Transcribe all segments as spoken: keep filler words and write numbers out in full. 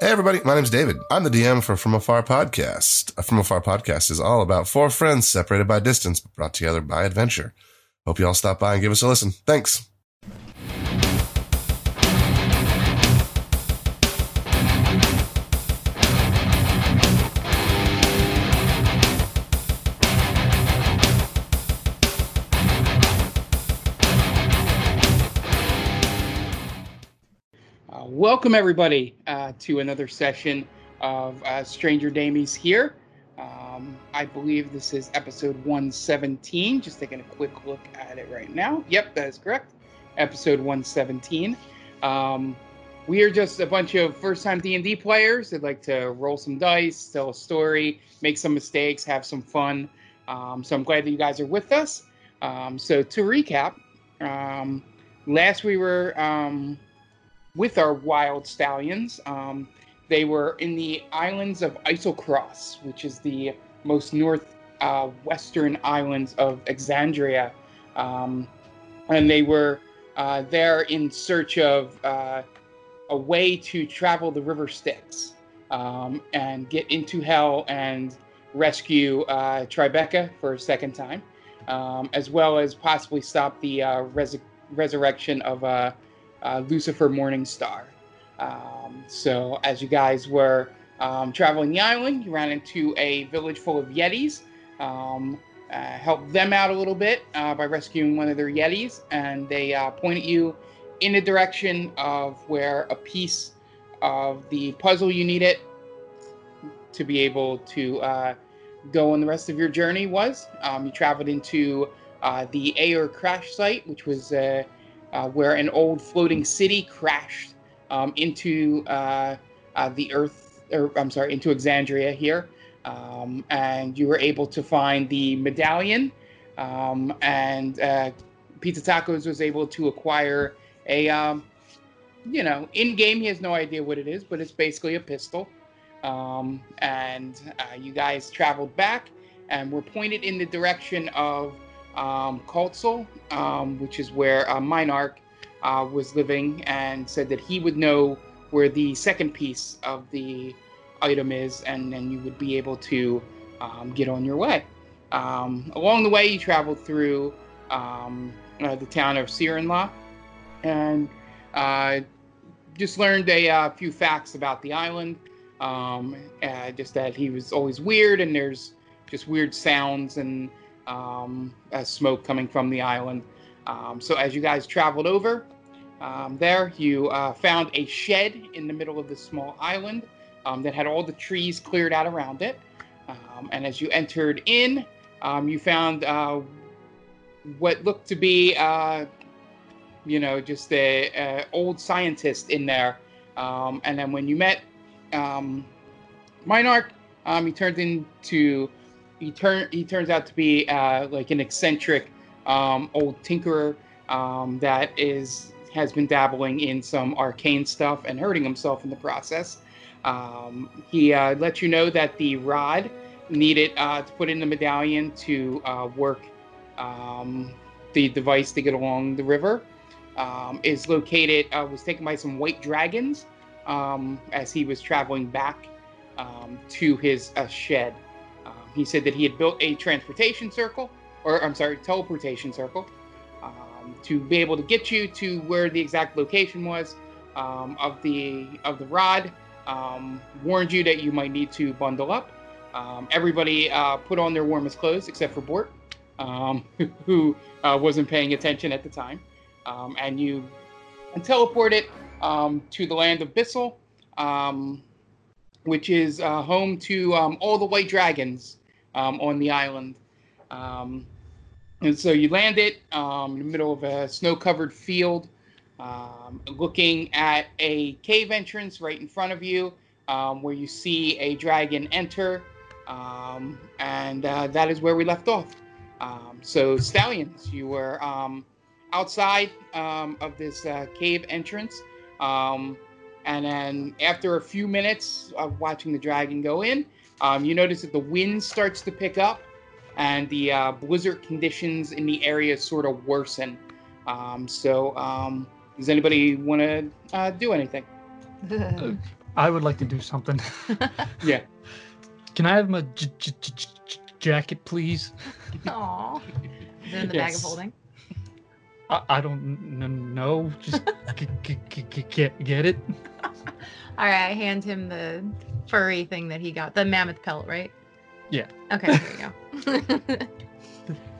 Hey everybody, my name's David. I'm the D M for From Afar Podcast. From Afar Podcast is all about four friends separated by distance, but brought together by adventure. Hope you all stop by and give us a listen. Thanks. Welcome, everybody, uh, to another session of uh, Stranger Damies here. Um, I believe this is episode one seventeen. Just taking a quick look at it right now. Yep, that is correct. Episode one seventeen. Um, we are just a bunch of first-time D and D players that like to roll some dice, tell a story, make some mistakes, have some fun. Um, so I'm glad that you guys are with us. Um, so to recap, um, last we were... Um, with our wild stallions. Um, they were in the islands of Eiselcross, which is the most north uh, western islands of Exandria. Um, and they were uh, there in search of uh, a way to travel the river Styx um, and get into hell and rescue uh, Tribeca for a second time, um, as well as possibly stop the uh, res- resurrection of uh, Uh, Lucifer Morningstar. Um, so as you guys were um, traveling the island, you ran into a village full of yetis, um, uh, helped them out a little bit uh, by rescuing one of their yetis, and they uh, pointed you in the direction of where a piece of the puzzle you needed to be able to uh, go on the rest of your journey was. Um, you traveled into uh, the A E R crash site, which was uh, Uh, where an old floating city crashed um, into uh, uh, the earth, or I'm sorry, into Exandria here. Um, and you were able to find the medallion, um, and uh, Pizza Tacos was able to acquire a, um, you know, in-game, he has no idea what it is, but it's basically a pistol. Um, and uh, you guys traveled back and were pointed in the direction of Um, Coltsal, um, which is where uh, Minarch uh, was living, and said that he would know where the second piece of the item is, and then you would be able to um, get on your way. Um, along the way, you traveled through um, uh, the town of Sirenla, and uh, just learned a uh, few facts about the island, um, uh, just that he was always weird, and there's just weird sounds and Um, uh, smoke coming from the island. Um, so as you guys traveled over um, there, you uh, found a shed in the middle of this small island um, that had all the trees cleared out around it. Um, and as you entered in, um, you found uh, what looked to be, uh, you know, just a, a old scientist in there. Um, and then when you met um, Minarch, um, he turned into... He, turn, he turns out to be uh, like an eccentric um, old tinkerer um, that is has been dabbling in some arcane stuff and hurting himself in the process. Um, he uh, lets you know that the rod needed uh, to put in the medallion to uh, work um, the device to get along the river um, is located, uh, was taken by some white dragons um, as he was traveling back um, to his uh, shed. He said that he had built a transportation circle, or I'm sorry, teleportation circle, um, to be able to get you to where the exact location was um, of the of the rod. Um, warned you that you might need to bundle up. Um, everybody uh, put on their warmest clothes except for Bort, um, who uh, wasn't paying attention at the time, um, and you teleported um, to the land of Bissell, um, which is uh, home to um, all the white dragons. Um, on the island. Um, and so you landed um, in the middle of a snow-covered field, um, looking at a cave entrance right in front of you, um, where you see a dragon enter Um, and uh, that is where we left off. Um, so Stallions, you were um, outside um, of this uh, cave entrance. Um, and then after a few minutes of watching the dragon go in, um, you notice that the wind starts to pick up and the uh, blizzard conditions in the area sort of worsen. Um, so um, does anybody want to uh, do anything? I would like to do something. Yeah. Can I have my j- j- j- j- jacket, please? Aww. Is it in the yes. bag of holding? I, I don't n- know. Just g- g- g- get, get it. All right, I hand him the furry thing that he got. The mammoth pelt, right? Yeah. Okay, there you go. th-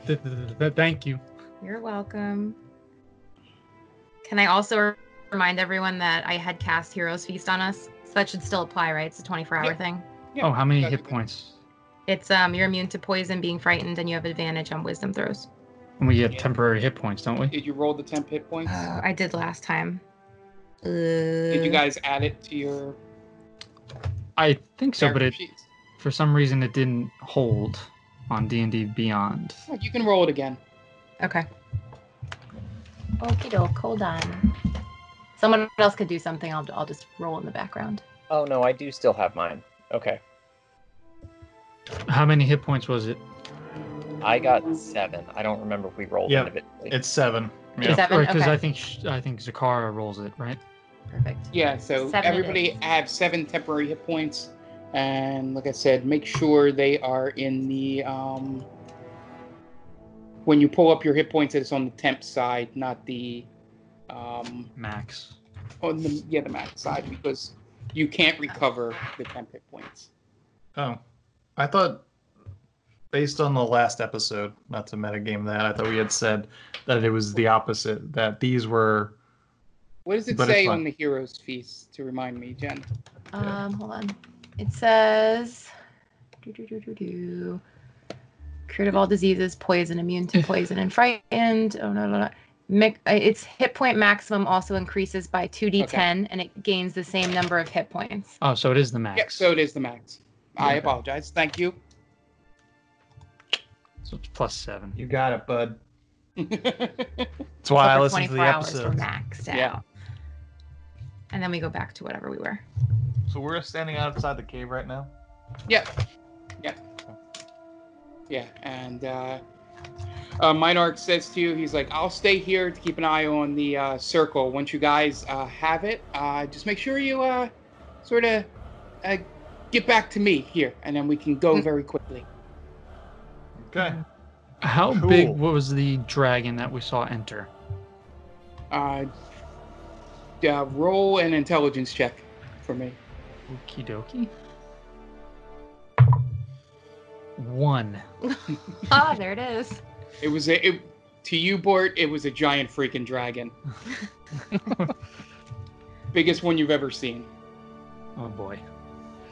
th- th- thank you. You're welcome. Can I also remind everyone that I had cast Heroes Feast on us? So that should still apply, right? It's a twenty-four hour yeah. thing. Yeah, oh, how many hit points? It's um, you're immune to poison, being frightened, and you have advantage on wisdom throws. And we get yeah. temporary hit points, don't we? Did you roll the temp hit points? Uh, I did last time. Uh, did you guys add it to your? I think so, but it, for some reason it didn't hold on D and D Beyond. You can roll it again. Okay. Okie doke. Hold on. Someone else could do something. I'll I'll just roll in the background. Oh no, I do still have mine. Okay. How many hit points was it? I got seven. I don't remember if we rolled yep. individually. It's seven. Yeah. It's seven? Because okay. I think I think Zakara rolls it, right? Perfect. Yeah, so seven everybody have seven temporary hit points. And like I said, make sure they are in the... Um, when you pull up your hit points, it's on the temp side, not the... Um, max. On the, yeah, the max side, because... You can't recover the temp hit points. Oh. I thought, based on the last episode, not to metagame that, I thought we had said that it was the opposite, that these were... What does it say on the Heroes Feast, to remind me, Jen? Um, hold on. It says... Cured of all diseases, poison, immune to poison, and frightened. Oh, no, no, no. Its hit point maximum also increases by two d ten, okay. and it gains the same number of hit points. Oh, so it is the max. Yeah, so it is the max. Yeah. I apologize. Thank you. So it's plus seven. You got it, bud. That's why so I listened to the episode. Maxed out. Yeah. And then we go back to whatever we were. So we're standing outside the cave right now? Yeah. Yeah. Yeah, and... Uh... Uh, Minarch says to you, he's like, I'll stay here to keep an eye on the uh, circle. Once you guys uh, have it, uh, just make sure you uh, sort of uh, get back to me here, and then we can go very quickly. Okay. How cool. big was the dragon that we saw enter? Uh, uh, roll an intelligence check for me. Okie dokie. One. Ah, oh, there it is. It was a it, to you, Bort. It was a giant freaking dragon. Biggest one you've ever seen. Oh boy!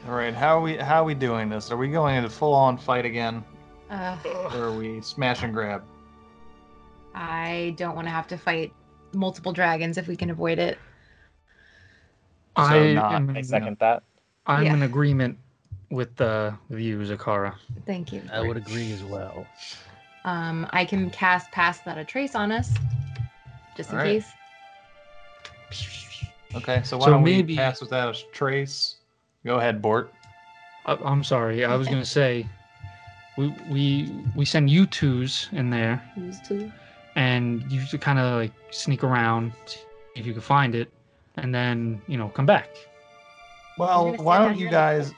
All right, how are we how are we doing this? Are we going into full on fight again, uh, or are we smash and grab? I don't want to have to fight multiple dragons if we can avoid it. So I not. Am, I second that. I'm yeah. in agreement with the with you, Zakara. Thank you. I would agree as well. Um, I can cast Pass Without a Trace on us, just in right. case. Okay, so why so don't maybe... we Pass Without a Trace? Go ahead, Bort. I, I'm sorry, I was going to say, we we we send you twos in there, two. and you kind of like sneak around, see if you can find it, and then, you know, come back. Well, why don't you guys...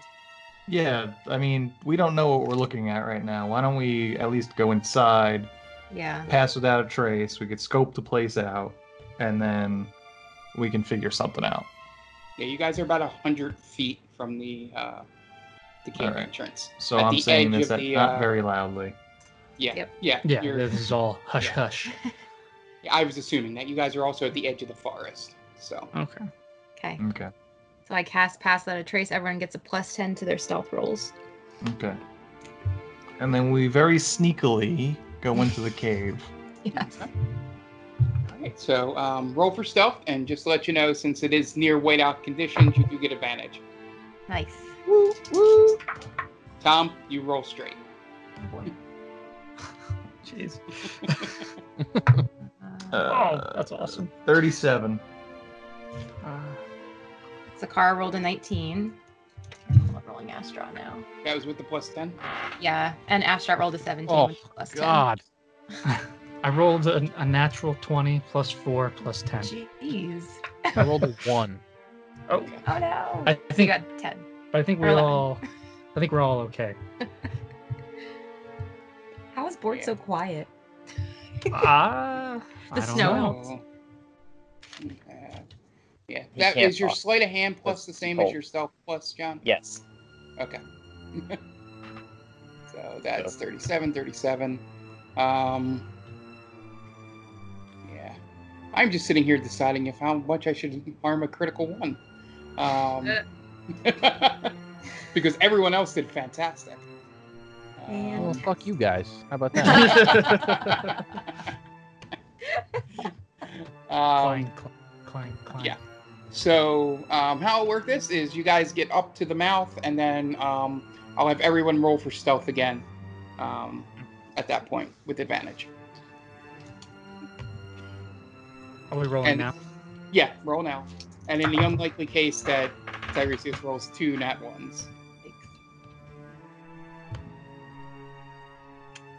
Yeah, I mean, we don't know what we're looking at right now. Why don't we at least go inside, yeah. Pass Without a Trace, we could scope the place out, and then we can figure something out. Yeah, you guys are about one hundred feet from the uh, the cave right. entrance. So at I'm the saying edge this at, the, uh... not very loudly. Yeah, yep. yeah. Yeah, you're... this is all hush yeah. hush. Yeah, I was assuming that you guys are also at the edge of the forest, so. Okay. Okay. Okay. So I cast Pass Without a Trace. Everyone gets a plus ten to their stealth rolls. Okay. And then we very sneakily go into the cave. Yes. Okay. All right. So um, roll for stealth, and just to let you know, since it is near whiteout conditions, you do get advantage. Nice. Woo woo. Tom, you roll straight. Jeez. uh, oh, that's awesome. thirty-seven. Uh, Sakara rolled a nineteen. I'm rolling Astra now. That was with the plus ten? Yeah, and Astra rolled a seventeen oh, with the plus God. ten. God. I rolled a, a natural twenty plus four plus ten. Jeez. I rolled a one. Oh, oh no. I think, you got ten. But I think we're all I think we're all okay. How is Bort yeah. so quiet? Ah, uh, the I don't snow know. Uh, yeah, he that is your talk. Sleight of hand plus the same oh. as your stealth plus, John? Yes. Okay. So that's so. thirty-seven, thirty-seven. Um... I'm just sitting here deciding if how much I should harm a critical one. Um, because everyone else did fantastic. Man. Uh, well, fuck you guys. How about that? Clang, clang, clang. Yeah. So um, how I'll work this is you guys get up to the mouth, and then um, I'll have everyone roll for stealth again um, at that point with advantage. Are we rolling and, now? Yeah, roll now. And in the unlikely case that Tiresias rolls two nat ones.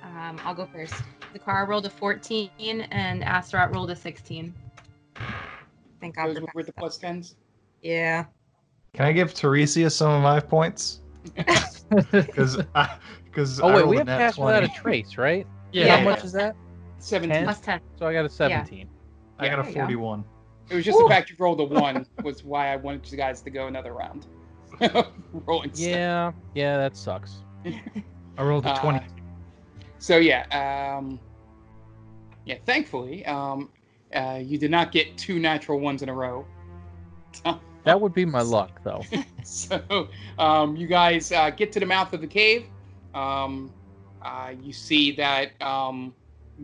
Um, I'll go first. Zakara rolled a fourteen and Astaroth rolled a sixteen. Thank God. Those were the plus tens? Yeah. Can I give Tiresias some of my points? Because I, cause oh, I wait, we have Pass Without a Trace, right? Yeah. yeah. How much is that? seventeen. Plus ten. So I got a seventeen. Yeah. I got a forty-one. Go. It was just Ooh. the fact you rolled a one was why I wanted you guys to go another round. Rolling yeah, stuff. yeah, that sucks. I rolled a twenty. Uh, so yeah, um, yeah. Thankfully, um, uh, you did not get two natural ones in a row. That would be my luck, though. So um, you guys uh, get to the mouth of the cave. Um, uh, you see that. Um,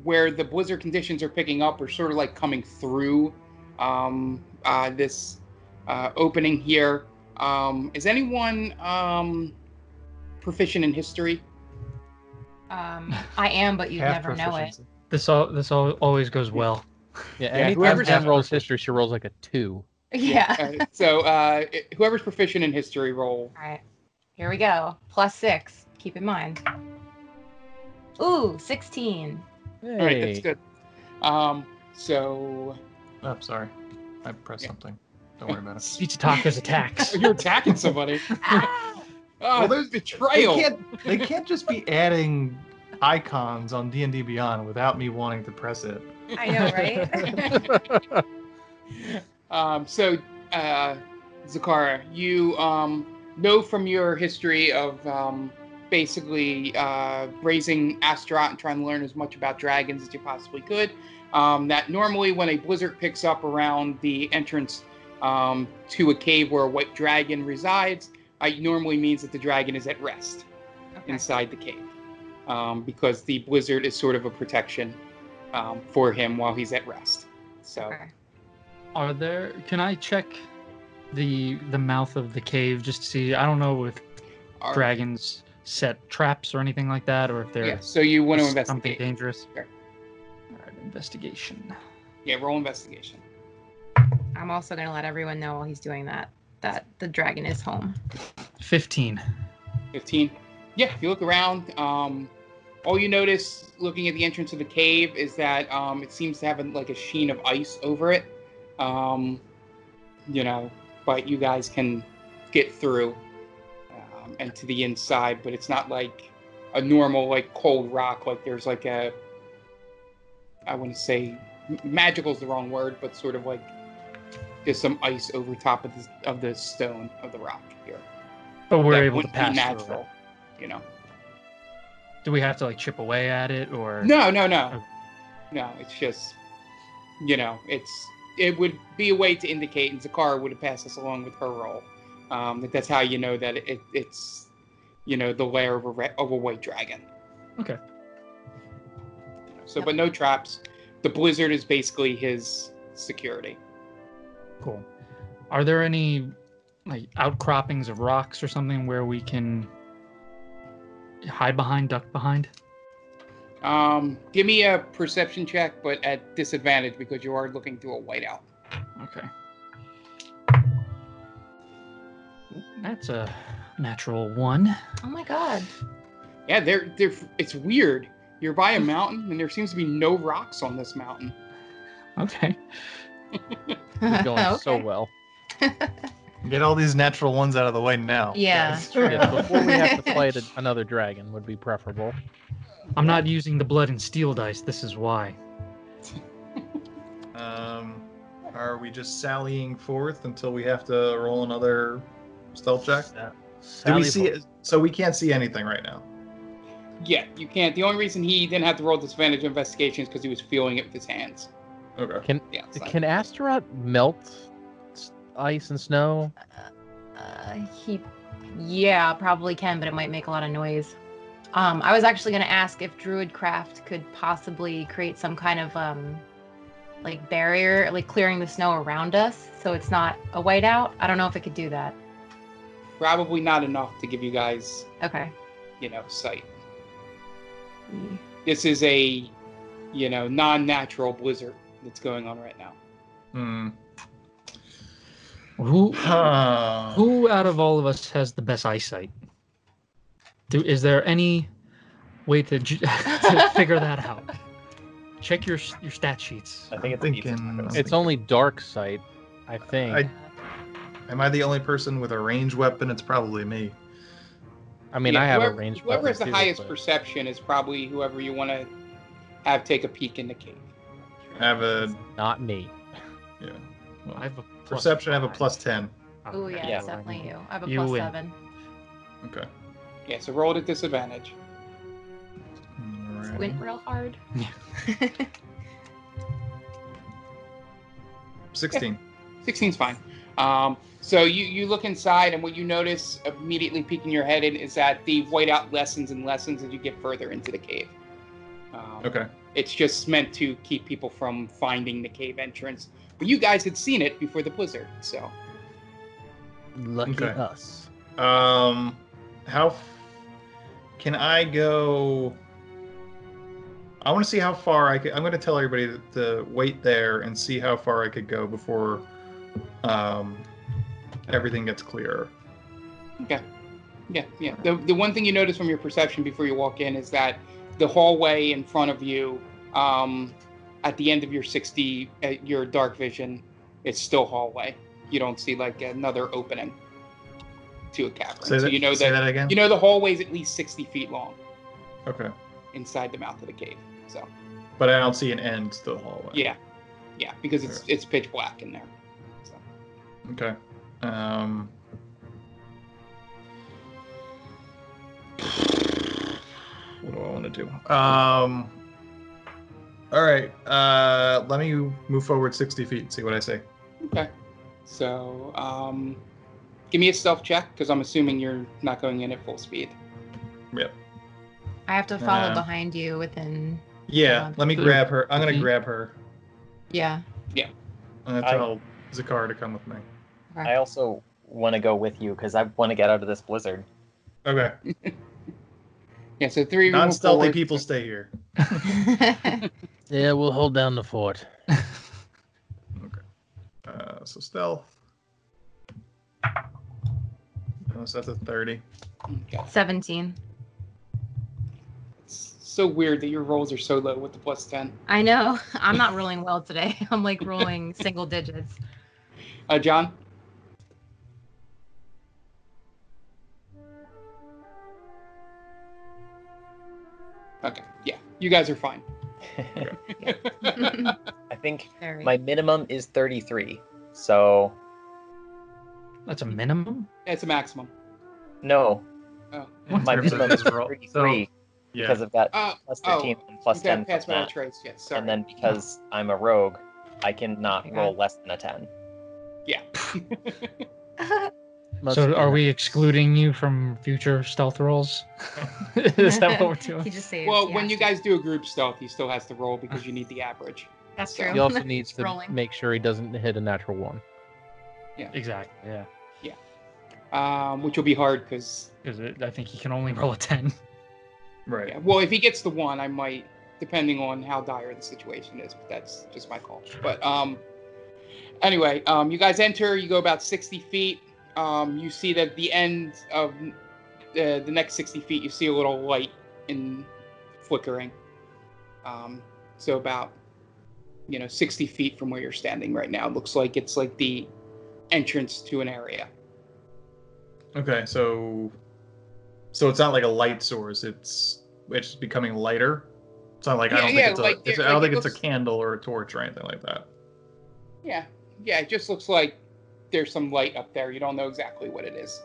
where the blizzard conditions are picking up are sort of like coming through um, uh, this uh, opening here. Um, is anyone um, proficient in history? Um, I am, but you'd never know it. This all this all always goes well. Yeah, yeah, whoever rolls history, she rolls like a two. Yeah. yeah. uh, so uh, whoever's proficient in history, roll. All right, here we go. Plus six. Keep in mind. Ooh, sixteen. Hey. All right, that's good. Um, so... I'm oh, sorry. I pressed yeah. something. Don't worry about it. Pizza Tacos attacks. You're attacking somebody. ah! Oh, well, there's betrayal. They can't, they can't just be adding icons on D and D Beyond without me wanting to press it. I know, right? um, so, uh, Zakara, you um, know from your history of... Um, basically uh, raising Astaroth and trying to learn as much about dragons as you possibly could. Um, that normally when a blizzard picks up around the entrance um, to a cave where a white dragon resides, it normally means that the dragon is at rest okay. inside the cave um, because the blizzard is sort of a protection um, for him while he's at rest. So, okay. Are there, can I check the the mouth of the cave just to see, I don't know if Are, dragons... set traps or anything like that, or if they're yeah, so you want to investigate something dangerous. Sure. All right, investigation. Yeah, roll investigation. I'm also gonna let everyone know while he's doing that that the dragon is home. Fifteen. Fifteen. Yeah, if you look around, um, all you notice looking at the entrance of the cave is that um, it seems to have a, like a sheen of ice over it. Um, you know, but you guys can get through. And to the inside, but it's not like a normal, like, cold rock. Like, there's like a, I want to say, magical is the wrong word, but sort of like there's some ice over top of the, of the stone of the rock here. But we're that able to pass natural, through. You know. Do we have to like chip away at it, or no, no, no, or... no? It's just, you know, it's it would be a way to indicate, and Zakara would have passed us along with her role. Um, that that's how you know that it, it, it's, you know, the lair of a, re- of a white dragon. Okay. So, yep. But no traps. The blizzard is basically his security. Cool. Are there any, like, outcroppings of rocks or something where we can hide behind, duck behind? Um, give me a perception check, but at disadvantage because you are looking through a whiteout. Okay. That's a natural one. Oh my god. Yeah, they're, they're, it's weird. You're by a mountain, and there seems to be no rocks on this mountain. Okay. It's going okay. so well. Get all these natural ones out of the way now. Yeah. That's true. Yeah, before we have to fight another dragon would be preferable. I'm not using the blood and steel dice. This is why. Um, are we just sallying forth until we have to roll another stealth check? Yeah. Do we see it? So we can't see anything right now. Yeah, you can't. The only reason he didn't have to roll disadvantage investigation is because he was feeling it with his hands. Okay. Can yeah, can Astaroth melt ice and snow? Uh, uh, he, yeah, probably can, but it might make a lot of noise. Um, I was actually going to ask if Druidcraft could possibly create some kind of um, like barrier, like clearing the snow around us, so it's not a whiteout. I don't know if it could do that. Probably not enough to give you guys. Okay. You know, sight. This is a, you know, non-natural blizzard that's going on right now. Hmm. Who, uh, who out of all of us has the best eyesight? Do, is there any way to, to figure that out? Check your your stat sheets. I think it's, thinking, it's thinking. only dark sight, I think. I, am I the only person with a range weapon? It's probably me. I mean, yeah, I have whoever, a range. Whoever has the too, highest but... perception is probably whoever you want to have take a peek in the cave. I have a... Not me. Yeah. Well, I have a perception, five. I have a plus ten. Oh, yeah, yeah, definitely you. I have a you plus win. seven. Okay. Yeah, so roll it at disadvantage. Right. Squint real hard. Yeah. sixteen. Yeah. sixteen's fine. Um, so you, you look inside, and what you notice immediately peeking your head in is that the whiteout lessens and lessens as you get further into the cave. Um, okay. It's just meant to keep people from finding the cave entrance. But you guys had seen it before the blizzard, so. Lucky okay. us. Um, how... F- can I go... I want to see how far I could... I'm going to tell everybody to wait there and see how far I could go before... Um, everything gets clearer. Okay. Yeah, yeah. The the one thing you notice from your perception before you walk in is that the hallway in front of you, um, at the end of your sixty, uh, your dark vision, it's still hallway. You don't see like another opening to a cavern. Say that, so you know that, say that again? You know the hallway's at least sixty feet long. Okay. Inside the mouth of the cave. So. But I don't see an end to the hallway. Yeah, yeah, because it's it's pitch black in there. Okay. Um, what do I want to do? Um, all right. Uh, let me move forward sixty feet and see what I see. Okay. So um, give me a stealth check, because I'm assuming you're not going in at full speed. Yep. I have to follow um, behind you within... Yeah, uh, let me grab her. I'm going to grab her. Yeah. Yeah. I'm going to tell Zakar to come with me. I also want to go with you because I want to get out of this blizzard. Okay. Yeah, so three non-stealthy people stay here. Yeah, we'll hold down the fort. Okay. Uh, so stealth. Oh, so that's a thirty. Okay. seventeen. It's so weird that your rolls are so low with the plus ten. I know. I'm not rolling well today. I'm like rolling single digits. Uh, John? Okay, yeah. You guys are fine. I think my minimum is thirty-three, so... That's a minimum? It's a maximum. No. Oh. My minimum is thirty-three so, yeah. because of that uh, plus thirteen oh, and plus ten pass from that. Trace. Yes, sorry. And then because I'm a rogue, I cannot roll less than a ten. Yeah. So are we excluding you from future stealth rolls? Is that what we're doing? He just saves, well, yeah. When you guys do a group stealth, he still has to roll because you need the average. That's so. True. He also needs to rolling. Make sure he doesn't hit a natural one. Yeah. Exactly. Yeah. Yeah. Um, which will be hard because I think he can only roll a ten. Right. Yeah. Well, if he gets the one, I might, depending on how dire the situation is. But that's just my call. But um, anyway, um, you guys enter. You go about sixty feet. Um, you see that at the end of the, the next sixty feet, you see a little light in flickering. Um, so about, you know, sixty feet from where you're standing right now. It looks like it's like the entrance to an area. Okay, so so it's not like a light source. It's it's becoming lighter. It's not like yeah, I don't yeah, think it's like a it's, like I don't it think looks, it's a candle or a torch or anything like that. Yeah, yeah. It just looks like there's some light up there. You don't know exactly what it is.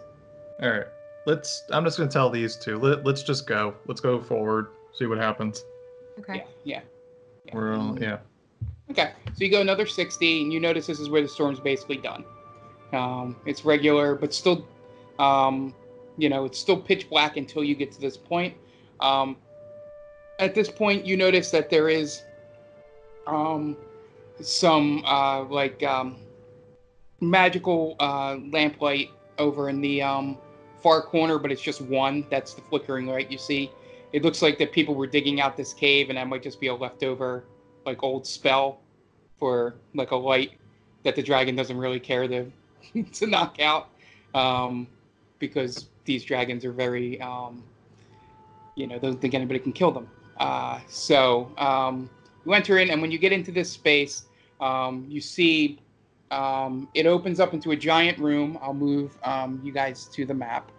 All right, let's. I'm just gonna tell these two. Let, let's just go. Let's go forward. See what happens. Okay. Yeah. Yeah. yeah. We're all, yeah. Okay, so you go another sixty, and you notice this is where the storm's basically done. Um, it's regular, but still, um, you know, it's still pitch black until you get to this point. Um, at this point, you notice that there is um, some, uh, like, um, magical uh, lamplight over in the um, far corner, but it's just one. That's the flickering light you see. It looks like that people were digging out this cave, and that might just be a leftover, like, old spell for, like, a light that the dragon doesn't really care to to knock out, um, because these dragons are very, um, you know, don't think anybody can kill them. Uh, so um, you enter in, and when you get into this space, um, you see um, it opens up into a giant room. I'll move um, you guys to the map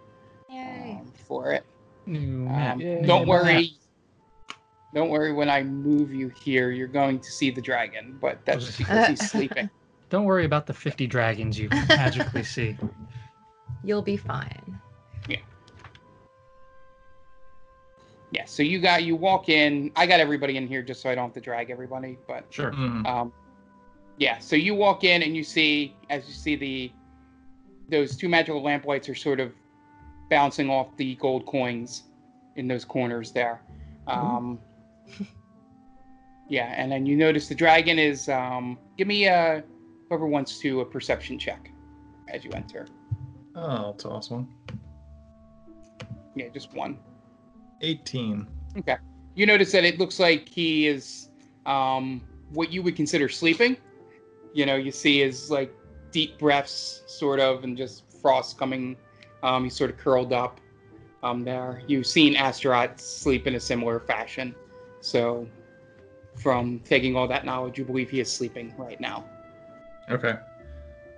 um, for it. Um, don't worry. Don't worry, when I move you here, you're going to see the dragon, but that's because he's sleeping. Don't worry about the fifty dragons you magically see. You'll be fine. Yeah. Yeah, so you got you walk in. I got everybody in here just so I don't have to drag everybody, but sure. Mm-hmm. Um, yeah, so you walk in and you see, as you see the those two magical lamplights are sort of bouncing off the gold coins in those corners there. Um, mm-hmm. Yeah, and then you notice the dragon is, um, give me a, whoever wants to, a perception check as you enter. Oh, I'll toss one. Yeah, just one. eighteen. Okay. You notice that it looks like he is, um, what you would consider sleeping. You know, you see his, like, deep breaths, sort of, and just frost coming. Um, he's sort of curled up um, there. You've seen Astaroth sleep in a similar fashion, so... From taking all that knowledge, you believe he is sleeping right now. Okay.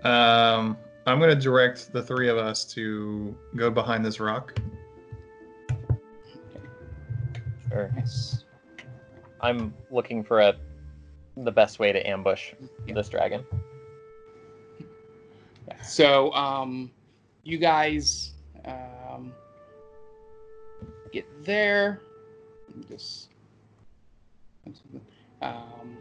Um, I'm going to direct the three of us to go behind this rock. Sure. Nice. I'm looking for a, the best way to ambush yeah. this dragon. Yeah. So, um, you guys um, get there. Just... Um,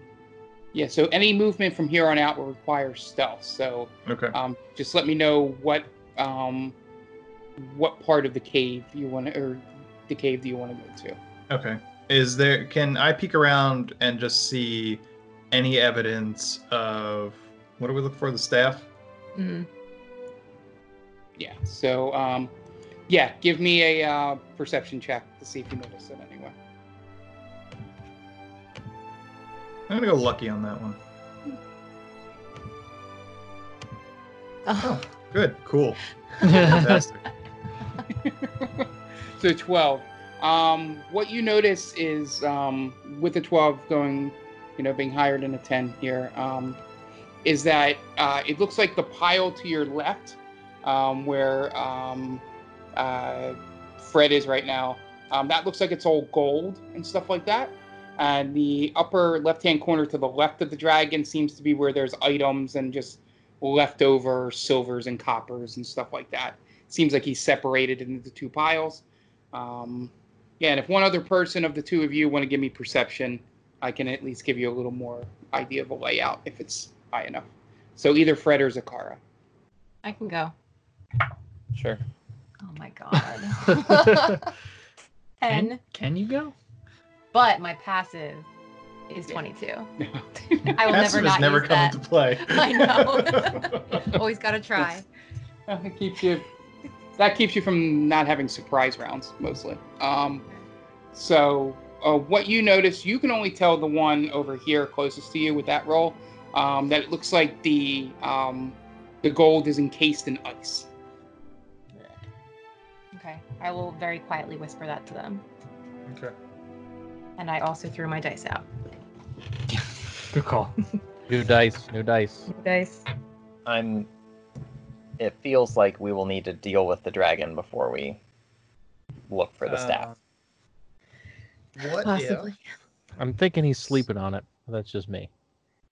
yeah, so any movement from here on out will require stealth. So okay. um, just let me know what um, what part of the cave you want to, or the cave do you want to go to? Okay. Is there? Can I peek around and just see any evidence of what do we look for? The staff. Mm-hmm. Yeah. So um, yeah, give me a uh, perception check to see if you notice it anyway. I'm gonna go lucky on that one. Oh, oh good, cool, fantastic. So twelve. Um, what you notice is um, with the twelve going, you know, being higher than a ten here, um, is that uh, it looks like the pile to your left, um, where um, uh, Fred is right now. Um, that looks like it's all gold and stuff like that. And the upper left-hand corner to the left of the dragon seems to be where there's items and just leftover silvers and coppers and stuff like that. Seems like he's separated into the two piles. Um, yeah, and if one other person of the two of you want to give me perception, I can at least give you a little more idea of a layout if it's high enough. So either Fred or Zakara. I can go. Sure. Oh, my God. ten. Can, can you go? But my passive is twenty-two. No. I will passive never not never use that. Passive has never come into play. I know. Always got to try. Uh, it keeps you, that keeps you from not having surprise rounds, mostly. Um, So uh, what you notice, you can only tell the one over here closest to you with that roll, um, that it looks like the um, the gold is encased in ice. Okay, I will very quietly whisper that to them. Okay. And I also threw my dice out. Good call. New dice, new dice. New dice. I'm... It feels like we will need to deal with the dragon before we look for the uh, staff. What Possibly. If... I'm thinking he's sleeping on it. That's just me.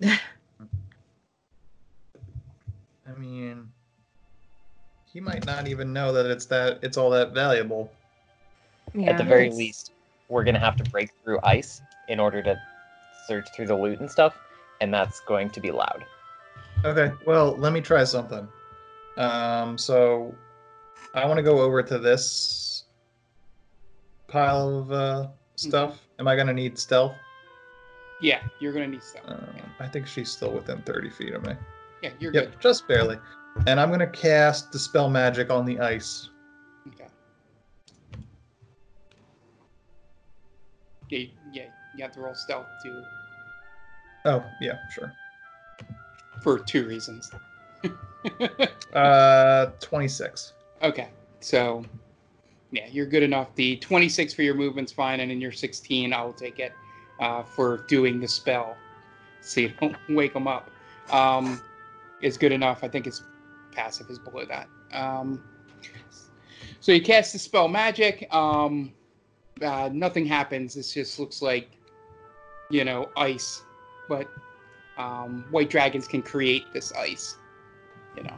I mean... He might not even know that it's that it's all that valuable. Yeah, At the very it's... least, we're going to have to break through ice in order to search through the loot and stuff, and that's going to be loud. Okay, well, let me try something. Um, so, I want to go over to this pile of uh, stuff. Mm-hmm. Am I going to need stealth? Yeah, you're going to need stealth. Um, yeah. I think she's still within thirty feet of me. Yeah, you're yep, good. Just barely. And I'm going to cast Dispel Magic on the ice. Okay. Yeah, yeah, you have to roll stealth too. Oh, yeah, sure. For two reasons. uh, twenty-six. Okay, so, yeah, you're good enough. The twenty-six for your movement's fine, and in your sixteen, I will take it uh, for doing the spell. So you don't wake them up. Um, it's good enough. I think it's... passive is below that. Um, so you cast the spell magic. Um, uh, nothing happens. This just looks like, you know, ice. But um, white dragons can create this ice, you know.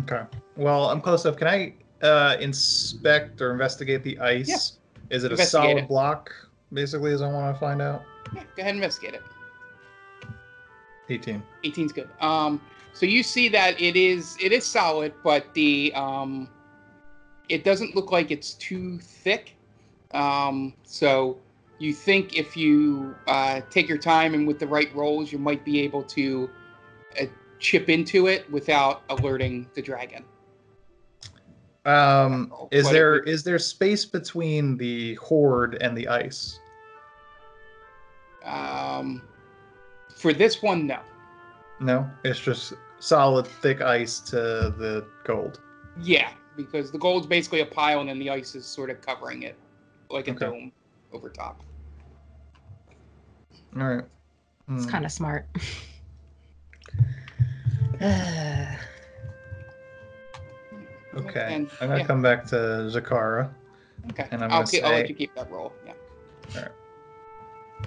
Okay. Well, I'm close up. Can I uh, inspect or investigate the ice? Yeah. Is it a solid it. block, basically, is I want to find out? Yeah, go ahead and investigate it. eighteen. eighteen's good. Um... So you see that it is it is solid, but the um, it doesn't look like it's too thick. Um, so you think if you uh, take your time and with the right rolls, you might be able to uh, chip into it without alerting the dragon. Um, is there is there space between the horde and the ice? Um, for this one, no. No, it's just solid, thick ice to the gold. Yeah, because the gold's basically a pile, and then the ice is sort of covering it, like a okay. dome over top. All right. Mm. It's kind of smart. okay, and, I'm going to yeah. come back to Zakara. Okay, and I'm I'll, keep, say, I'll let you keep that roll. Yeah. All right.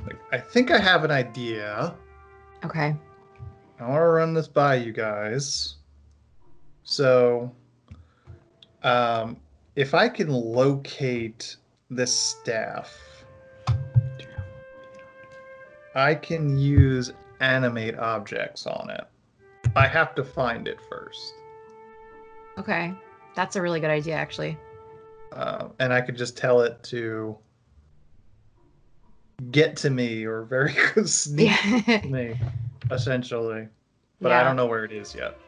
Like, I think I have an idea. Okay. I want to run this by you guys. So, um, if I can locate this staff, I can use Animate Objects on it. I have to find it first. Okay. That's a really good idea, actually. Uh, and I could just tell it to get to me or very good sneak yeah. to me. Essentially, but yeah. I don't know where it is yet.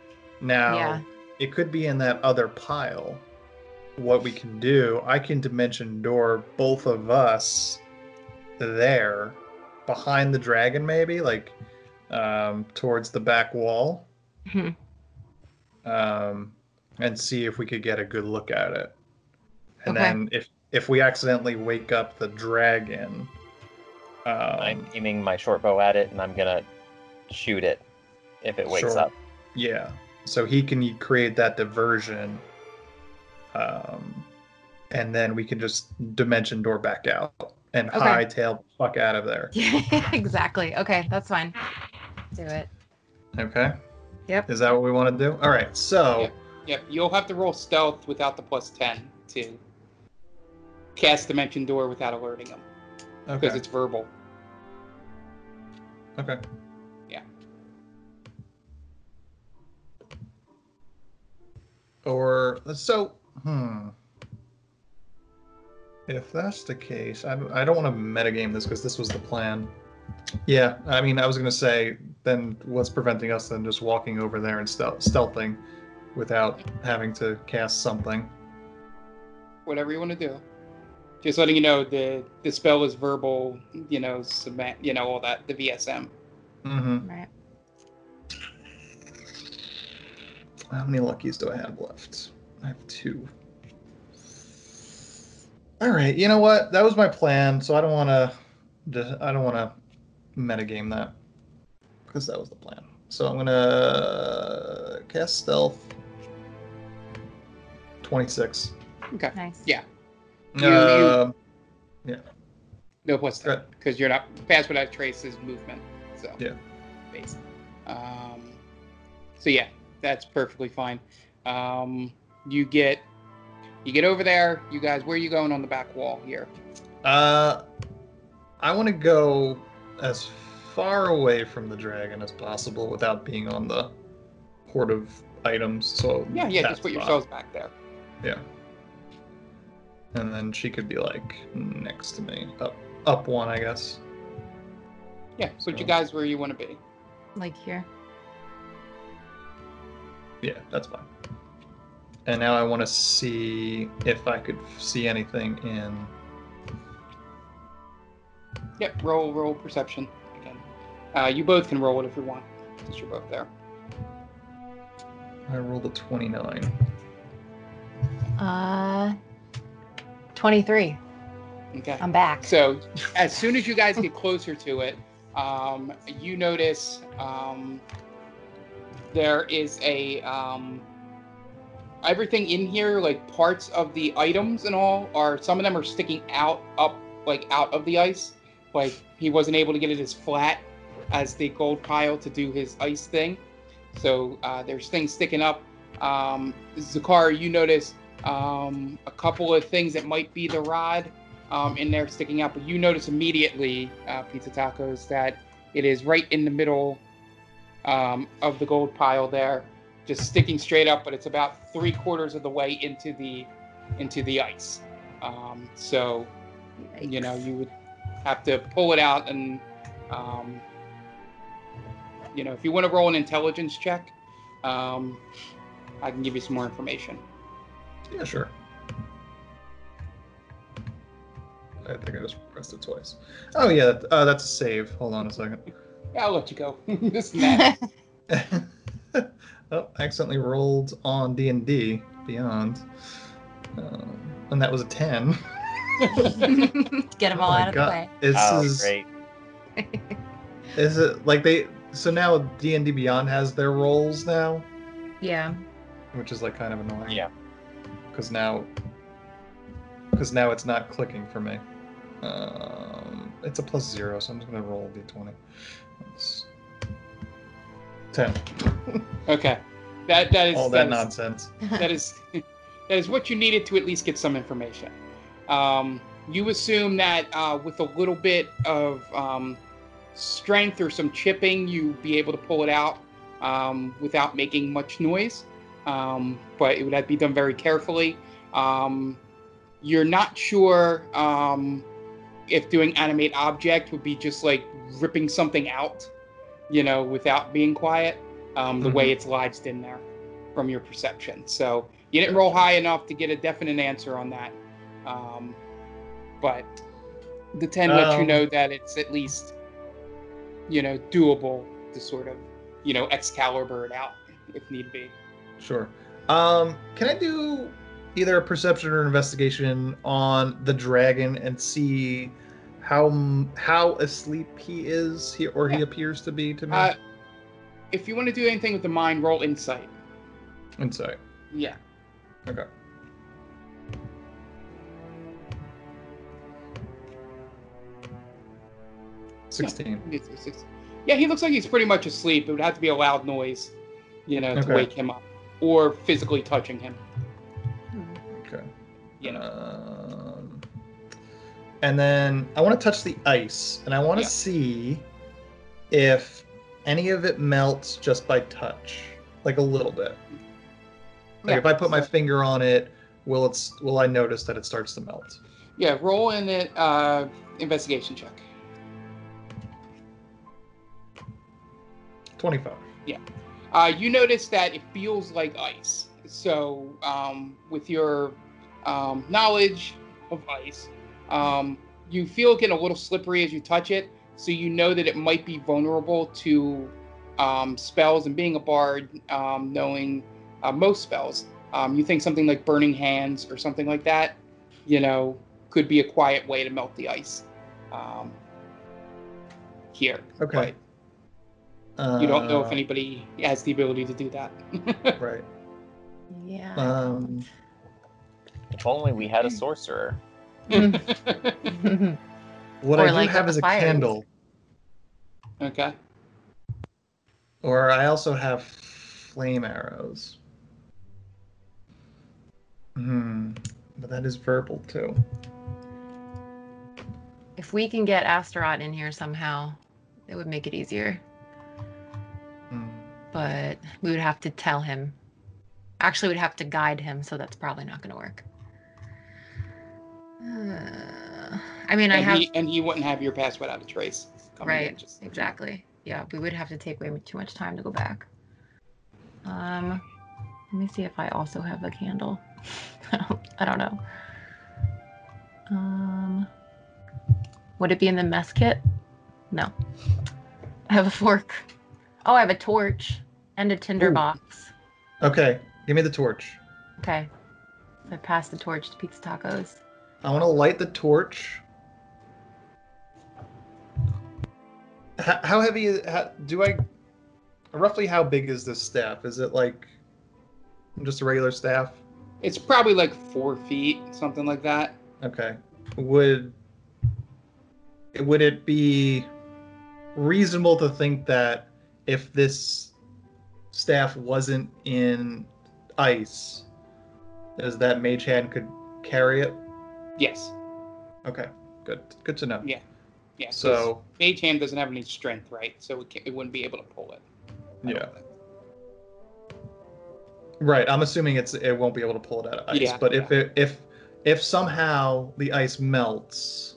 Now, yeah. it could be in that other pile. What we can do, I can Dimension Door both of us there, behind the dragon maybe, like um, towards the back wall, mm-hmm. um, and see if we could get a good look at it. And okay. then if, if we accidentally wake up the dragon... Um, I'm aiming my short bow at it, and I'm going to shoot it if it wakes sure. up. Yeah, so he can create that diversion, um, and then we can just Dimension Door back out and okay. hightail the fuck out of there. Yeah, exactly. Okay, that's fine. Do it. Okay. Yep. Is that what we want to do? All right. So. Yep. yep. You'll have to roll stealth without the plus ten to cast Dimension Door without alerting him. Okay. Because it's verbal. Okay. Or, so, hmm. If that's the case, I, I don't want to metagame this because this was the plan. Yeah, I mean, I was going to say, then what's preventing us then just walking over there and stealth, stealthing without having to cast something? Whatever you want to do. Just letting you know, the, the spell is verbal, you know, cement, you know, all that, the V S M. Mm-hmm. Right. How many luckies do I have left? I have two. All right, you know what? That was my plan, so I don't want to, I don't want to metagame that, because that was the plan. So I'm going to cast Stealth. twenty-six. Okay. Nice. Yeah. You, uh, you... Yeah. No, what's that? Because you're not Pass Without Trace's movement. So yeah. Basically. Um. So yeah, that's perfectly fine. Um. You get, you get over there. You guys, where are you going on the back wall here? Uh, I want to go as far away from the dragon as possible without being on the hoard of items. So yeah, yeah, just put yourselves back there. Yeah. And then she could be, like, next to me. Up up one, I guess. Yeah, so, so you guys where you want to be. Like here. Yeah, that's fine. And now I want to see if I could see anything in... Yep, roll, roll perception again. Uh, you both can roll it if you want, since you're both there. I rolled a twenty-nine. Uh... twenty-three. Okay. I'm back. So as soon as you guys get closer to it, um, you notice um, there is a... Um, everything in here, like parts of the items and all, are some of them are sticking out, up, like out of the ice. Like he wasn't able to get it as flat as the gold pile to do his ice thing. So uh, there's things sticking up. Um, Zakar, you notice... Um, a couple of things that might be the rod um, in there sticking out, but you notice immediately, uh, Pizza Tacos, that it is right in the middle um, of the gold pile there, just sticking straight up, but it's about three quarters of the way into the into the ice. Um, so, Yikes. You know, you would have to pull it out, and um, you know, if you want to roll an intelligence check, um, I can give you some more information. Yeah, sure. I think I just pressed it twice. Oh, yeah, that, uh, that's a save. Hold on a second. Yeah, I'll let you go. This and that. Oh, I accidentally rolled on D and D Beyond. Um, and that was a ten. Get them all oh out of God. The way. This oh, is, great. Is it like they... So now D and D Beyond has their rolls now? Yeah. Which is, like, kind of annoying. Yeah. Because now, because now it's not clicking for me. Um, it's a plus zero, so I'm just gonna roll a d twenty. That's ten. Okay, that that is all that, that is, nonsense. That is that is what you needed to at least get some information. Um, you assume that uh, with a little bit of um, strength or some chipping, you'd be able to pull it out um, without making much noise. Um, but it would have to be done very carefully. Um, you're not sure um, if doing animate object would be just like ripping something out, you know, without being quiet, um, the mm-hmm. way it's lodged in there from your perception. So you didn't roll high enough to get a definite answer on that. Um, but the ten um, lets you know that it's at least, you know, doable to sort of, you know, Excalibur it out if need be. Sure. Um, can I do either a perception or an investigation on the dragon and see how how asleep he is, he, or yeah. he appears to be to me? Uh, if you want to do anything with the mind, roll insight. Insight. Yeah. Okay. Sixteen. Yeah, it's, it's, it's, yeah, he looks like he's pretty much asleep. It would have to be a loud noise, you know, okay. to wake him up. Or physically touching him. Okay. You know. Um, and then I want to touch the ice, and I want to yeah. see if any of it melts just by touch, like a little bit. Like yeah. if I put my finger on it, will it? Will I notice that it starts to melt? Yeah. Roll in it. Uh, investigation check. Twenty-five. Yeah. Uh, you notice that it feels like ice. So, um, with your um, knowledge of ice, Um, you feel it getting a little slippery as you touch it, so you know that it might be vulnerable to um, spells, and being a bard, um, knowing uh, most spells. Um, you think something like Burning Hands or something like that, you know, could be a quiet way to melt the ice um, here. Okay. But uh, you don't know if anybody has the ability to do that. Right. Yeah. Um, if only we had a sorcerer. What or I like do have is a fires. Candle. Okay. Or I also have flame arrows. Hmm. But that is verbal too. If we can get Astaroth in here somehow, it would make it easier. Mm. But we would have to tell him. Actually, we'd have to guide him, so that's probably not going to work. Uh, I mean, and I have... He, and you wouldn't have your Pass Without a Trace. Right, just... exactly. Yeah, we would have to take way too much time to go back. Um, let me see if I also have a candle. I, don't, I don't know. Um... Would it be in the mess kit? No. I have a fork. Oh, I have a torch and a tinder Ooh. box. Okay, give me the torch. Okay. So I pass the torch to Pizza Tacos. I want to light the torch. How, how heavy is, how, do I... Roughly how big is this staff? Is it like just a regular staff? It's probably like four feet, something like that. Okay. Would... Would it be reasonable to think that if this staff wasn't in ice, is that Mage Hand could carry it? Yes. Okay. Good. Good to know. Yeah. Yeah. So Mage Hand doesn't have any strength, right? So it, can, it wouldn't be able to pull it. Yeah. Right. I'm assuming it's it won't be able to pull it out of ice. Yeah, but yeah. if it, if if somehow the ice melts.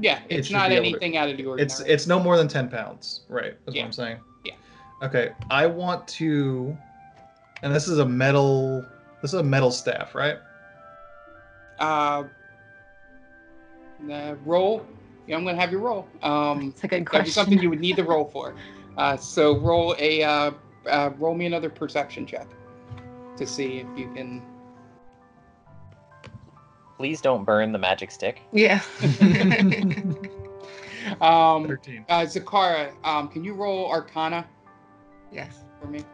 Yeah, it's it not anything to, out of the ordinary. It's it's no more than ten pounds, right? That's yeah. what I'm saying. Yeah. Okay, I want to, and this is a metal. This is a metal staff, right? Uh, the roll. Yeah, I'm gonna have you roll. Um, That's a good question. That'd be something you would need to roll for. Uh, so roll a uh, uh, roll me another perception check to see if you can. Please don't burn the magic stick. Yeah. um, thirteen. Uh, Zakara, um, can you roll Arcana? Yes. For me.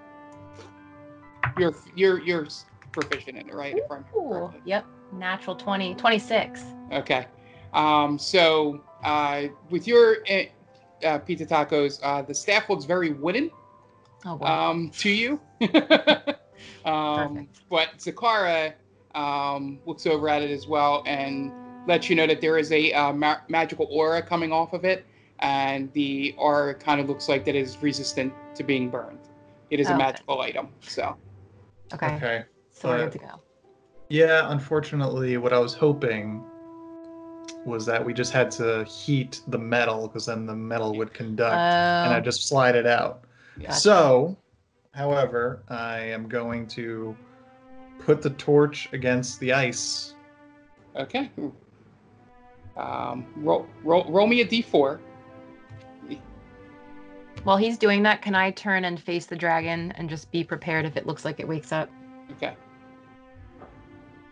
You're you're you're proficient in it, right? Ooh, yep. Natural twenty, twenty-six. Okay. Um, so uh, with your uh, Pizza Tacos, uh, the staff looks very wooden. Oh wow. Um, to you. um, Perfect. But Zakara. Um, looks over at it as well and lets you know that there is a uh, ma- magical aura coming off of it, and the aura kind of looks like that it is resistant to being burned. It is oh, a magical okay. item, so. Okay. Okay. So we're good to go. Yeah, unfortunately, what I was hoping was that we just had to heat the metal, because then the metal would conduct, um, and I just slide it out. Gotcha. So, however, I am going to put the torch against the ice. Okay. Um, roll, roll, roll me a d four. While he's doing that, can I turn and face the dragon and just be prepared if it looks like it wakes up? Okay.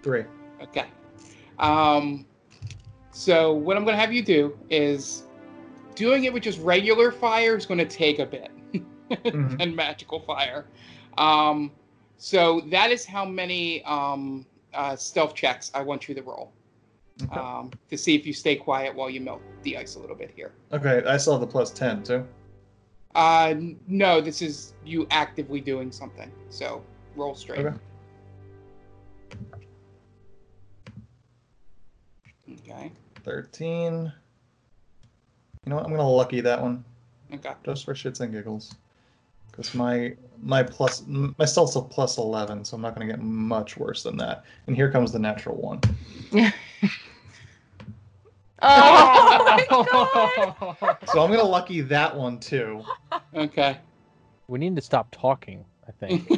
Three. Okay. Um, so what I'm going to have you do is doing it with just regular fire is going to take a bit. Mm-hmm. And magical fire. Um... So that is how many um, uh, stealth checks I want you to roll. Okay. Um, to see if you stay quiet while you melt the ice a little bit here. Okay, I still have the plus ten too. Uh, no, this is you actively doing something. So roll straight. Okay. Okay. thirteen. You know what? I'm going to lucky that one. Okay. Just for shits and giggles. Because my my plus my stealth's a plus eleven, so I'm not going to get much worse than that. And here comes the natural one. oh, oh my God. So I'm going to lucky that one too. Okay. We need to stop talking, I think.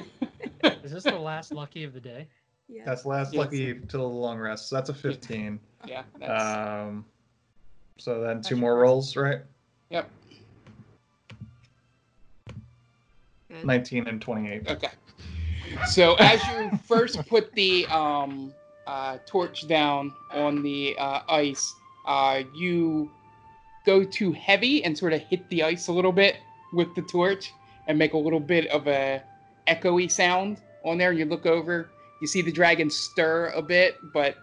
Is this the last lucky of the day? Yeah. That's last yes. lucky till the long rest. So that's a fifteen. Yeah. That's... Um. So then two more rolls, right? Yep. nineteen and twenty-eight. Okay. So as you first put the um, uh, torch down on the uh, ice, uh, you go too heavy and sort of hit the ice a little bit with the torch and make a little bit of a echoey sound on there. You look over, you see the dragon stir a bit, but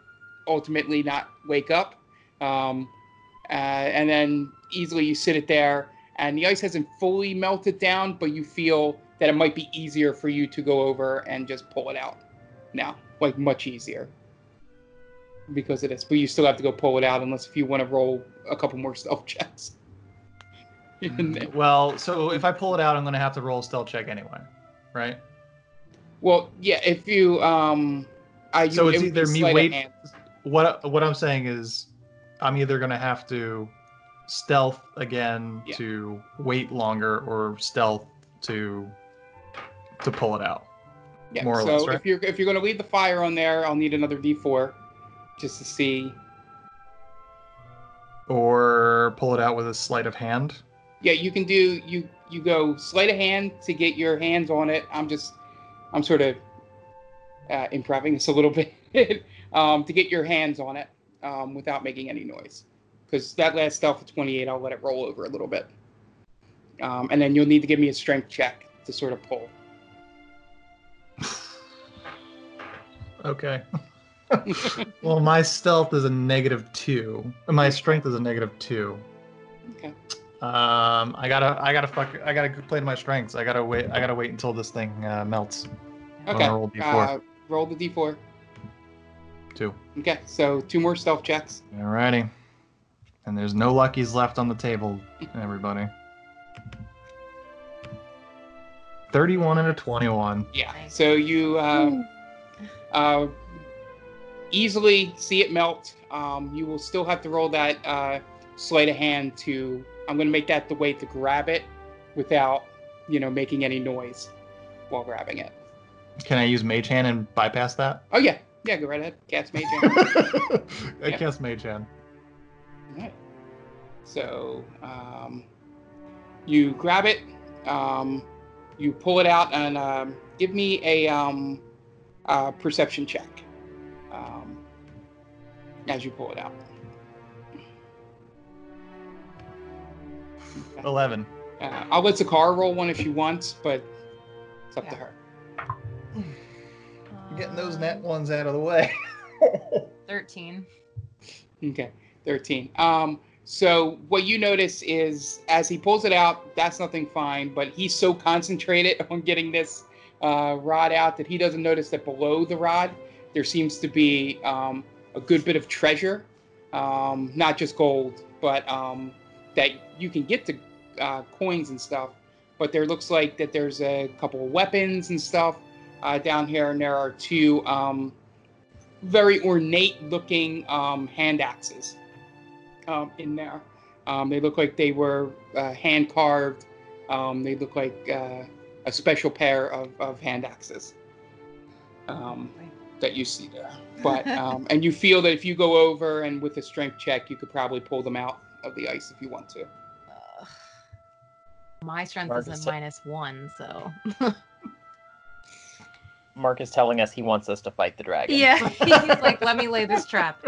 ultimately not wake up. Um, uh, and then easily you sit it there. And the ice hasn't fully melted down, but you feel that it might be easier for you to go over and just pull it out now. Like, much easier because of this. But you still have to go pull it out unless if you want to roll a couple more stealth checks. Well, so if I pull it out, I'm going to have to roll a stealth check anyway, right? Well, yeah, if you... um, I, So you, it's it either me wait... What, what I'm saying is I'm either going to have to... stealth again yeah. to wait longer, or stealth to to pull it out. Yeah. More or so less, right? if you're if you're going to leave the fire on there, I'll need another D four just to see. Or pull it out with a sleight of hand. Yeah, you can do you you go sleight of hand to get your hands on it. I'm just I'm sort of uh, improvising this a little bit um, to get your hands on it um, without making any noise. Because that last stealth at twenty-eight, I'll let it roll over a little bit. Um, and then you'll need to give me a strength check to sort of pull. Okay. Well, my stealth is a negative two. My strength is a negative two. Okay. Um, I gotta, I gotta fuck, I gotta play to my strengths. I gotta wait. I gotta wait until this thing uh, melts. Okay. Roll D four. Uh, roll the D four. Two. Okay. So two more stealth checks. Alrighty. And there's no luckies left on the table, everybody. thirty-one and a twenty-one. Yeah, so you uh, uh, easily see it melt. Um, you will still have to roll that uh, sleight of hand to... I'm going to make that the way to grab it without, you know, making any noise while grabbing it. Can I use Mage Hand and bypass that? Oh, yeah. Yeah, go right ahead. Cast Mage Hand. I yeah. cast Mage Hand. Right. So um, you grab it, um, you pull it out, and um, give me a, um, a perception check um, as you pull it out. Okay. eleven. Uh, I'll let Zakar roll one if she wants, but it's up yeah. to her. Um, Getting those net ones out of the way. thirteen. Okay. thirteen. Um, so what you notice is as he pulls it out, that's nothing fine, but he's so concentrated on getting this uh, rod out that he doesn't notice that below the rod, there seems to be um, a good bit of treasure, um, not just gold, but um, that you can get to uh, coins and stuff. But there looks like that there's a couple of weapons and stuff uh, down here, and there are two um, very ornate looking um, hand axes. Um, in there. Um, they look like they were uh, hand-carved. Um, they look like uh, a special pair of, of hand axes um, that you see there. But um, and you feel that if you go over and with a strength check, you could probably pull them out of the ice if you want to. Uh, my strength Mark is a minus one, so... Mark is telling us he wants us to fight the dragon. Yeah, he's like, let me lay this trap.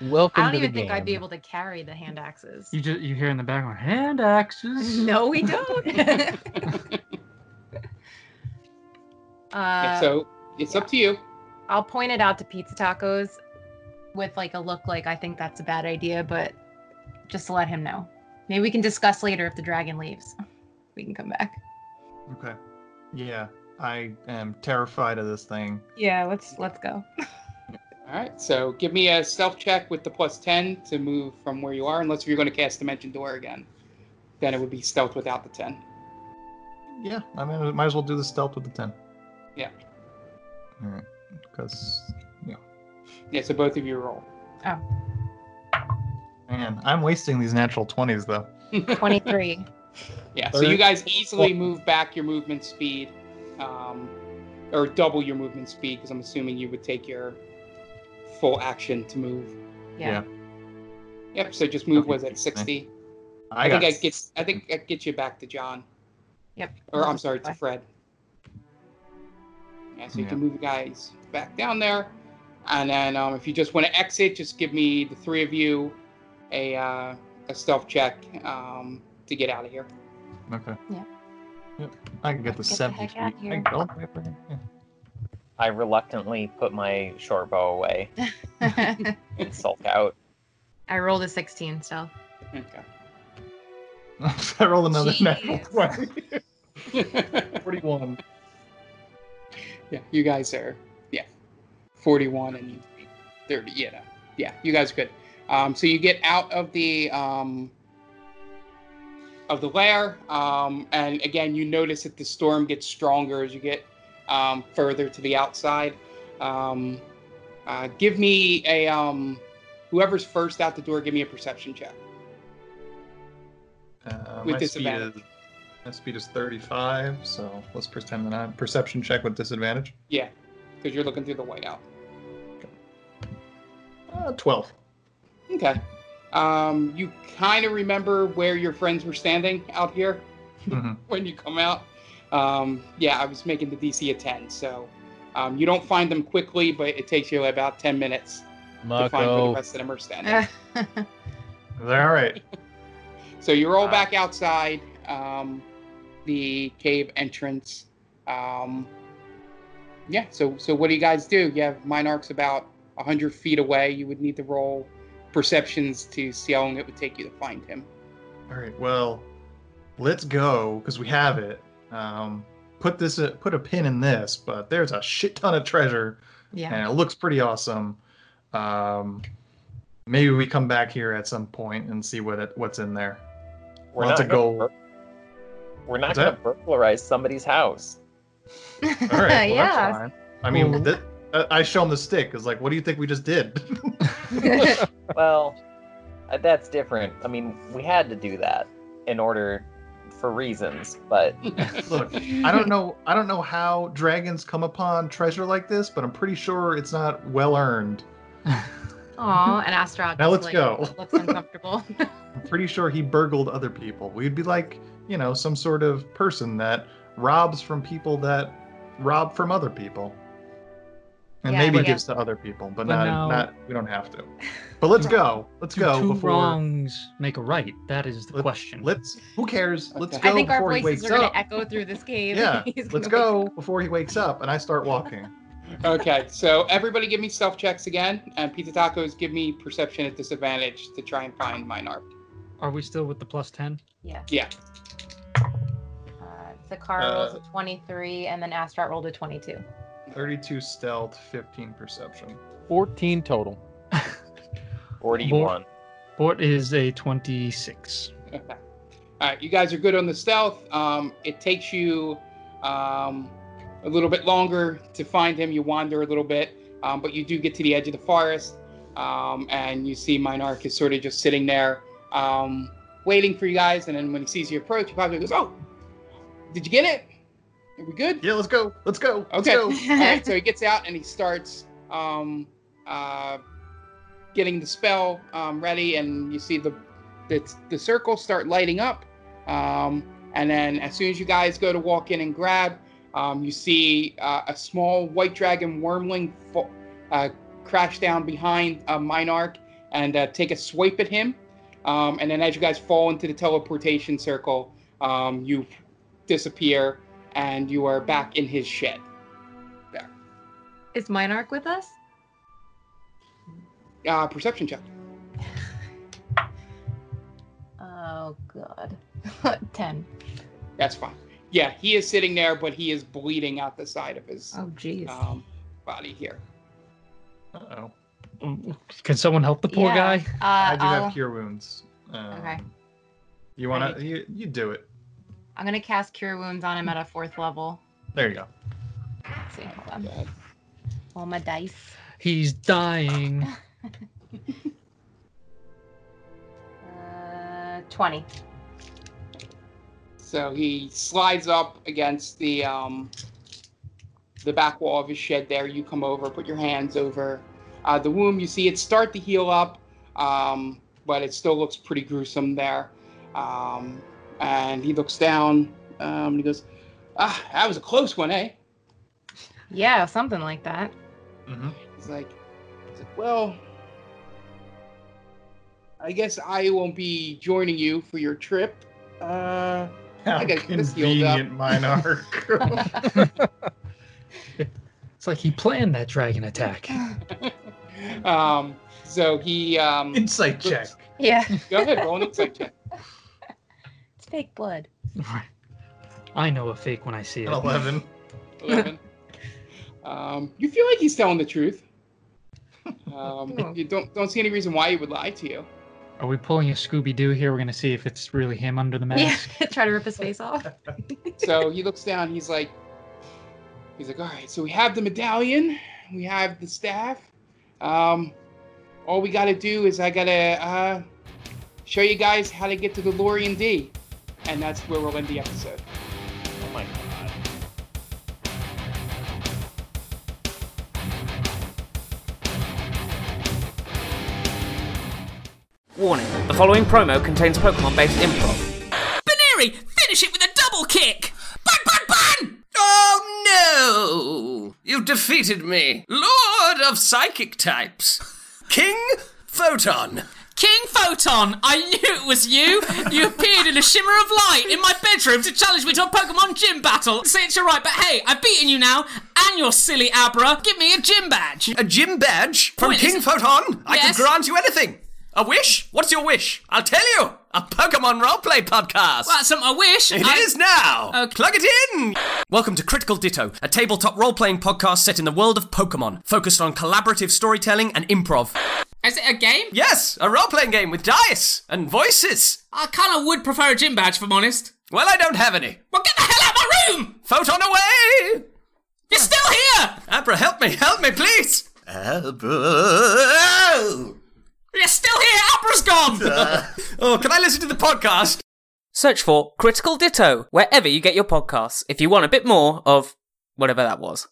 Welcome I don't even think I'd be able to carry the hand axes. You just, you hear in the background, hand axes. No, we don't. uh, so it's yeah. up to you. I'll point it out to Pizza Tacos with like a look like I think that's a bad idea, but just to let him know. Maybe we can discuss later if the dragon leaves. We can come back. Okay. Yeah, I am terrified of this thing. Yeah, let's let's go. All right, so give me a stealth check with the plus ten to move from where you are, unless you're going to cast Dimension Door again. Then it would be stealth without the ten. Yeah, I mean, might as well do the stealth with the ten. Yeah. All right, because, yeah. Yeah, so both of you roll. Oh. Man, I'm wasting these natural twenties, though. twenty-three. Yeah, so you guys easily move back your movement speed. Um, or double your movement speed, because I'm assuming you would take your full action to move. Yeah. yeah. Yep. So just move. Okay. Was at sixty. I, I think I get. I think I get you back to John. Yep. Or I'm sorry, to Fred. Yeah. So you yeah. can move the guys back down there, and then um, if you just want to exit, just give me the three of you a uh, a stealth check um, to get out of here. Okay. Yeah. Yep. I can get the seventy. I can go. Yeah. I reluctantly put my short bow away and sulk out. I rolled a sixteen still. Okay. I rolled another natural twenty. forty-one. Yeah, you guys are, yeah, forty-one and thirty. Yeah, no, yeah, you guys are good. Um, so you get out of the um, of the lair, um, and again, you notice that the storm gets stronger as you get um further to the outside. Um uh give me a um whoever's first out the door, give me a perception check uh, with my disadvantage. Speed is, my speed is thirty-five, so let's pretend that I'm perception check with disadvantage. Yeah, because you're looking through the whiteout. Okay. uh, twelve. Okay. Um you kind of remember where your friends were standing out here. Mm-hmm. When you come out. Um, yeah, I was making the D C a ten, so um, you don't find them quickly, but it takes you about ten minutes Marco. to find where the rest of them are standing. All right. So you're all uh, back outside um, the cave entrance. Um, yeah, so so what do you guys do? You have Minarchs about one hundred feet away. You would need to roll perceptions to see how long it would take you to find him. All right, well, let's go, because we have it. Um, put this, uh, put a pin in this, but there's a shit ton of treasure, yeah. and it looks pretty awesome. Um, maybe we come back here at some point and see what it, what's in there. We're not, gonna, bur- we're not gonna burglarize somebody's house. All right, well, yeah. that's fine. I mean, th- I show him the stick. It's like, what do you think we just did? Well, that's different. I mean, we had to do that in order. For reasons, but look, I don't know. I don't know how dragons come upon treasure like this, but I'm pretty sure it's not well earned. Aw, and Astaroth. Now let's like, go. Looks uncomfortable. I'm pretty sure he burgled other people. We'd be like, you know, some sort of person that robs from people that rob from other people, and yeah, maybe gives to other people, but, but not. No. Not. We don't have to. But let's go. Let's Do go. Two before... wrongs make a right. That is the let's, question. Let's. Who cares? Okay. Let's go. I think before our voices are going to echo through this cave. Yeah. Let's go wake... before he wakes up, and I start walking. Okay. So everybody, give me self checks again, and Pizza Tacos, give me perception at disadvantage to try and find Minarch. Are we still with the plus ten? Yeah. Yeah. Uh, Zakar uh, rolls a twenty-three, and then Astaroth rolled a twenty-two. thirty-two stealth, fifteen perception. fourteen total. forty-one. Bort is a twenty-six. Okay. All right, you guys are good on the stealth. Um, it takes you um, a little bit longer to find him. You wander a little bit, um, but you do get to the edge of the forest, um, and you see Minarch is sort of just sitting there um, waiting for you guys, and then when he sees you approach, he probably goes, oh, did you get it? Are we good? Yeah, let's go. Let's go. Let's okay. Go. All right, so he gets out and he starts um, uh, getting the spell um, ready, and you see the the, the circles start lighting up. Um, and then as soon as you guys go to walk in and grab, um, you see uh, a small white dragon wormling fo- uh, crash down behind uh, Minarch and uh, take a swipe at him. Um, and then as you guys fall into the teleportation circle, um, you disappear. And you are back in his shed. There. Is Minarch with us? Uh, perception check. Oh, God. ten. That's fine. Yeah, he is sitting there, but he is bleeding out the side of his oh, geez. Um, body here. Uh-oh. Can someone help the poor yeah. guy? Uh, I do I'll... have cure wounds. Um, okay. You want to... You, you do it. I'm going to cast Cure Wounds on him at a fourth level. There you go. Let's see, hold on. God. All my dice. He's dying. uh, twenty. So he slides up against the um, the back wall of his shed there. You come over, put your hands over uh, the womb. You see it start to heal up, um, but it still looks pretty gruesome there. Um, and he looks down um, and he goes, ah, that was a close one, eh? Yeah, something like that. Mm-hmm. He's like, he's like, well, I guess I won't be joining you for your trip. Uh, How I got this healed up. Minarch. It's like he planned that dragon attack. um, so he um, insight check. Yeah. Go ahead, roll an insight check. It's fake blood. I know a fake when I see it. Eleven. Eleven. Um, you feel like he's telling the truth. Um, no. You don't don't see any reason why he would lie to you. Are we pulling a Scooby-Doo here? We're going to see if it's really him under the mask. Yeah, try to rip his face off. So he looks down. He's like, he's like, all right, so we have the medallion. We have the staff. Um, all we got to do is I got to uh, show you guys how to get to the Lorien D. And that's where we'll end the episode. Oh, my God. Warning, the following promo contains Pokemon-based improv. Baneri, finish it with a double kick! Bun, bun, bun! Oh no! You defeated me, Lord of Psychic Types. King Photon. King Photon, I knew it was you! You appeared in a shimmer of light in my bedroom to challenge me to a Pokemon gym battle. Say it's your right, but hey, I've beaten you now, and your silly Abra. Give me a gym badge. A gym badge? From Point King is... Photon? I yes. can grant you anything. A wish? What's your wish? I'll tell you! A Pokemon roleplay podcast! Well, that's not my wish! It I... is now! Okay. Plug it in! Welcome to Critical Ditto, a tabletop roleplaying podcast set in the world of Pokemon, focused on collaborative storytelling and improv. Is it a game? Yes, a roleplaying game with dice and voices! I kinda would prefer a gym badge, if I'm honest. Well, I don't have any. Well, get the hell out of my room! Photon away! You're still here! Abra, help me, help me, please! Abra... You're still here! Abra's gone! Uh, oh, can I listen to the podcast? Search for Critical Ditto wherever you get your podcasts if you want a bit more of whatever that was.